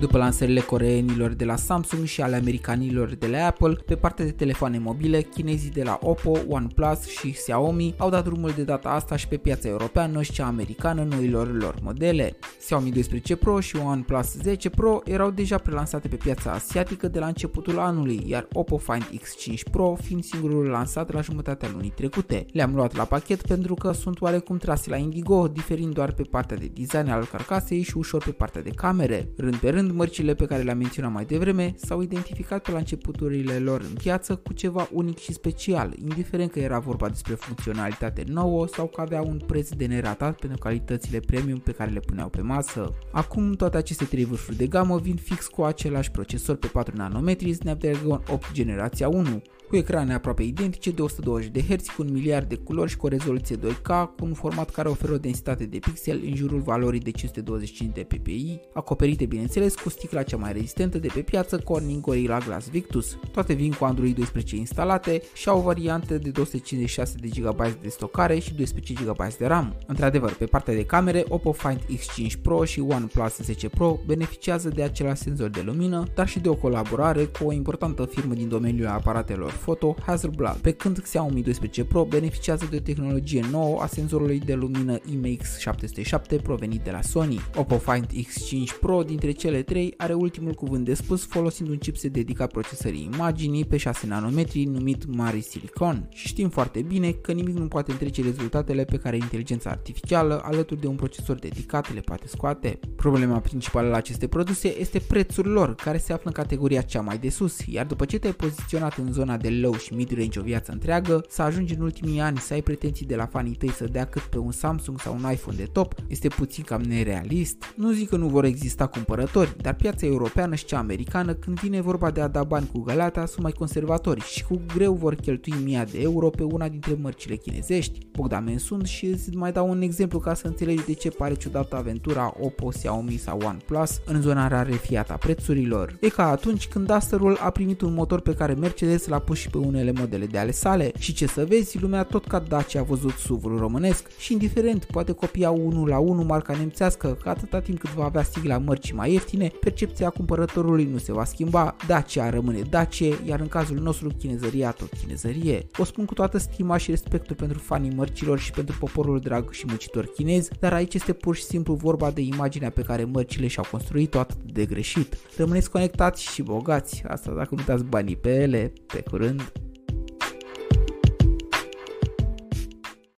După lansările coreenilor de la Samsung și ale americanilor de la Apple, pe partea de telefoane mobile, chinezii de la Oppo, OnePlus și Xiaomi au dat drumul de data asta și pe piața europeană și cea americană noilor lor modele. Xiaomi 12 Pro și OnePlus 10 Pro erau deja prelansate pe piața asiatică de la începutul anului, iar Oppo Find X5 Pro fiind singurul lansat la jumătatea lunii trecute. Le-am luat la pachet pentru că sunt oarecum trase la indigo, diferind doar pe partea de design al carcasei și ușor pe partea de camere. Rând pe rând, mărcile pe care le-am menționat mai devreme s-au identificat pe la începuturile lor în piață cu ceva unic și special, indiferent că era vorba despre funcționalitate nouă sau că avea un preț de neratat pentru calitățile premium pe care le puneau pe masă. Acum, toate aceste trei vârfuri de gamă vin fix cu același procesor pe 4 nanometri Snapdragon 8 generația 1, cu ecrane aproape identice de 120 de Hz, cu un miliard de culori și cu o rezoluție 2K, cu un format care oferă o densitate de pixel în jurul valorii de 525 de ppi, acoperite bineînțeles cu sticla cea mai rezistentă de pe piață, Corning Gorilla Glass Victus. Toate vin cu Android 12 instalate și au variante de 256 de GB de stocare și 12 GB de RAM. Într-adevăr, pe partea de camere, Oppo Find X5 Pro și OnePlus 10 Pro beneficiază de același senzor de lumină, dar și de o colaborare cu o importantă firmă din domeniul aparatelor foto, Hasselblad, pe când Xiaomi 12 Pro beneficiază de o tehnologie nouă a senzorului de lumină IMX707 provenit de la Sony. Oppo Find X5 Pro, dintre cele trei, are ultimul cuvânt de spus, folosind un chipset dedicat procesării imaginii pe 6 nanometri numit Mari Silicon. Și știm foarte bine că nimic nu poate întrece rezultatele pe care inteligența artificială alături de un procesor dedicat le poate scoate. Problema principală la aceste produse este prețul lor, care se află în categoria cea mai de sus, iar după ce te-ai poziționat în zona de low și mid-range o viață întreagă, să ajungi în ultimii ani să ai pretenții de la fanii tăi să dea cât pe un Samsung sau un iPhone de top, este puțin cam nerealist. Nu zic că nu vor exista cumpărători, dar piața europeană și cea americană, când vine vorba de a da bani cu găleata, sunt mai conservatori și cu greu vor cheltui 1000 de euro pe una dintre mărcile chinezești. Bogdan Menci și îți mai dau un exemplu ca să înțelegi de ce pare ciudată aventura Oppo, Xiaomi sau OnePlus în zona rarefiată a prețurilor. E ca atunci când Dusterul a primit un motor pe care Mercedes l-a pus și pe unele modele de ale sale și ce să vezi, lumea tot ca Dacia a văzut SUV-ul românesc și indiferent poate copia 1 la 1 marca nemțească, că atâta timp cât va avea sigla mărcii mai ieftine, percepția cumpărătorului nu se va schimba, Dacia rămâne Dacia, iar în cazul nostru chinezăria tot chinezărie. O spun cu toată stima și respectul pentru fanii mărcilor și pentru poporul drag și muncitor chinez, dar aici este pur și simplu vorba de imaginea pe care mărcile și-au construit-o atât de greșit. Rămâneți conectați și bogați, asta dacă nu dați banii pe ele. Pe curând!